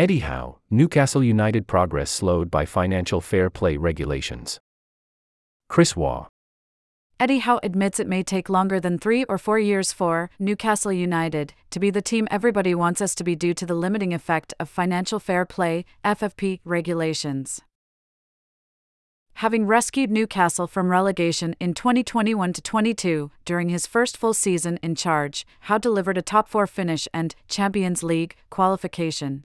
Eddie Howe, Newcastle United progress slowed by financial fair play regulations. Chris Waugh. Eddie Howe admits it may take longer than 3 or 4 years for Newcastle United to be the team everybody wants us to be due to the limiting effect of financial fair play (FFP) regulations. Having rescued Newcastle from relegation in 2021-22, during his first full season in charge, Howe delivered a top-4 finish and Champions League qualification.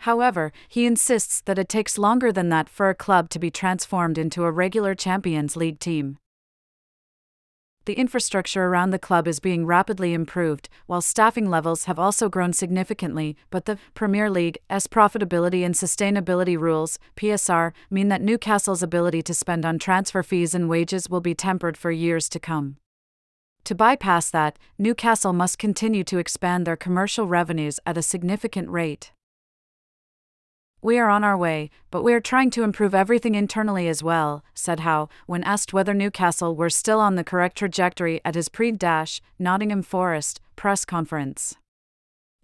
However, he insists that it takes longer than that for a club to be transformed into a regular Champions League team. The infrastructure around the club is being rapidly improved, while staffing levels have also grown significantly, but the Premier League's profitability and sustainability rules (PSR) mean that Newcastle's ability to spend on transfer fees and wages will be tempered for years to come. To bypass that, Newcastle must continue to expand their commercial revenues at a significant rate. "We are on our way, but we are trying to improve everything internally as well," said Howe, when asked whether Newcastle were still on the correct trajectory at his pre-Nottingham Forest press conference.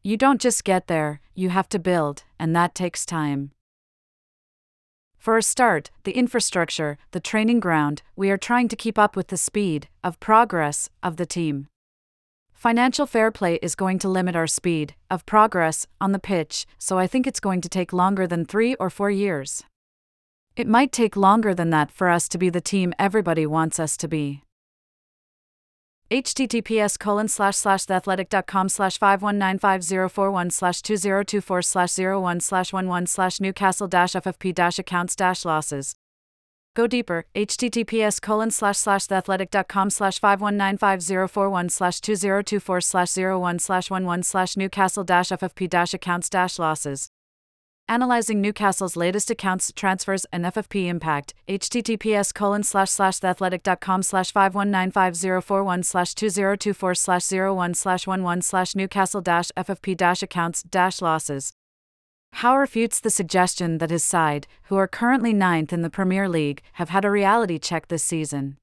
"You don't just get there, you have to build, and that takes time. For a start, the infrastructure, the training ground, we are trying to keep up with the speed of progress of the team. Financial fair play is going to limit our speed of progress on the pitch, so I think it's going to take longer than 3 or 4 years. It might take longer than that for us to be the team everybody wants us to be." https://theathletic.com/51950441/2024/01/11/Newcastle-ffp-accounts-losses. Go deeper. https://theathletic.com/51950441/2024/01/11/Newcastle-ffp-accounts-losses. Analyzing Newcastle's latest accounts, transfers, and FFP impact. https://theathletic.com/51950441/2024/01/11/Newcastle-ffp-accounts-losses. Howe refutes the suggestion that his side, who are currently 9th in the Premier League, have had a reality check this season.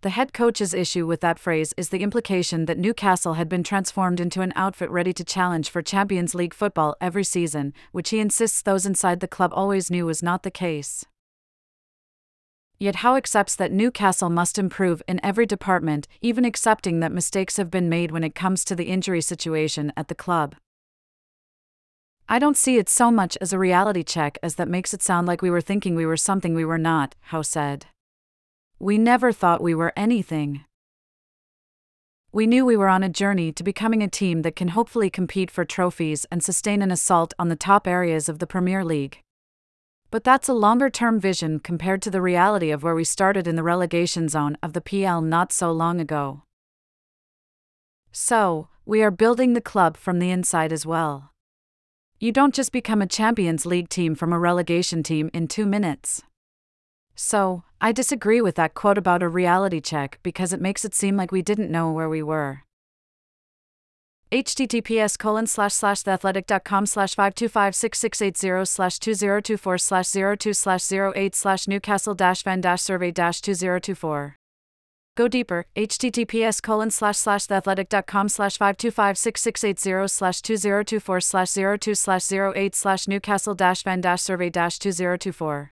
The head coach's issue with that phrase is the implication that Newcastle had been transformed into an outfit ready to challenge for Champions League football every season, which he insists those inside the club always knew was not the case. Yet Howe accepts that Newcastle must improve in every department, even accepting that mistakes have been made when it comes to the injury situation at the club. "I don't see it so much as a reality check as that makes it sound like we were thinking we were something we were not," Howe said. "We never thought we were anything. We knew we were on a journey to becoming a team that can hopefully compete for trophies and sustain an assault on the top areas of the Premier League. But that's a longer-term vision compared to the reality of where we started in the relegation zone of the PL not so long ago. So, we are building the club from the inside as well. You don't just become a Champions League team from a relegation team in 2 minutes. So, I disagree with that quote about a reality check because it makes it seem like we didn't know where we were." https://theathletic.com/52566802/2024/08/Newcastle-Van-Survey-2024. Go deeper. https://theathletic.com/52566802/2024/08/Newcastle-Van-Survey-2024.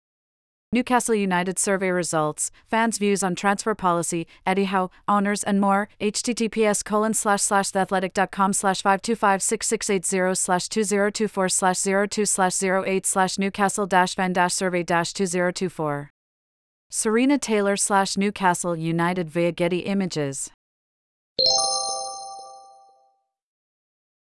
Newcastle United survey results, fans' views on transfer policy, Eddie Howe, owners and more. https://theathletic.com/52566802/2024/08/Newcastle-Van-Survey-2024. Serena Taylor/Newcastle United via Getty Images.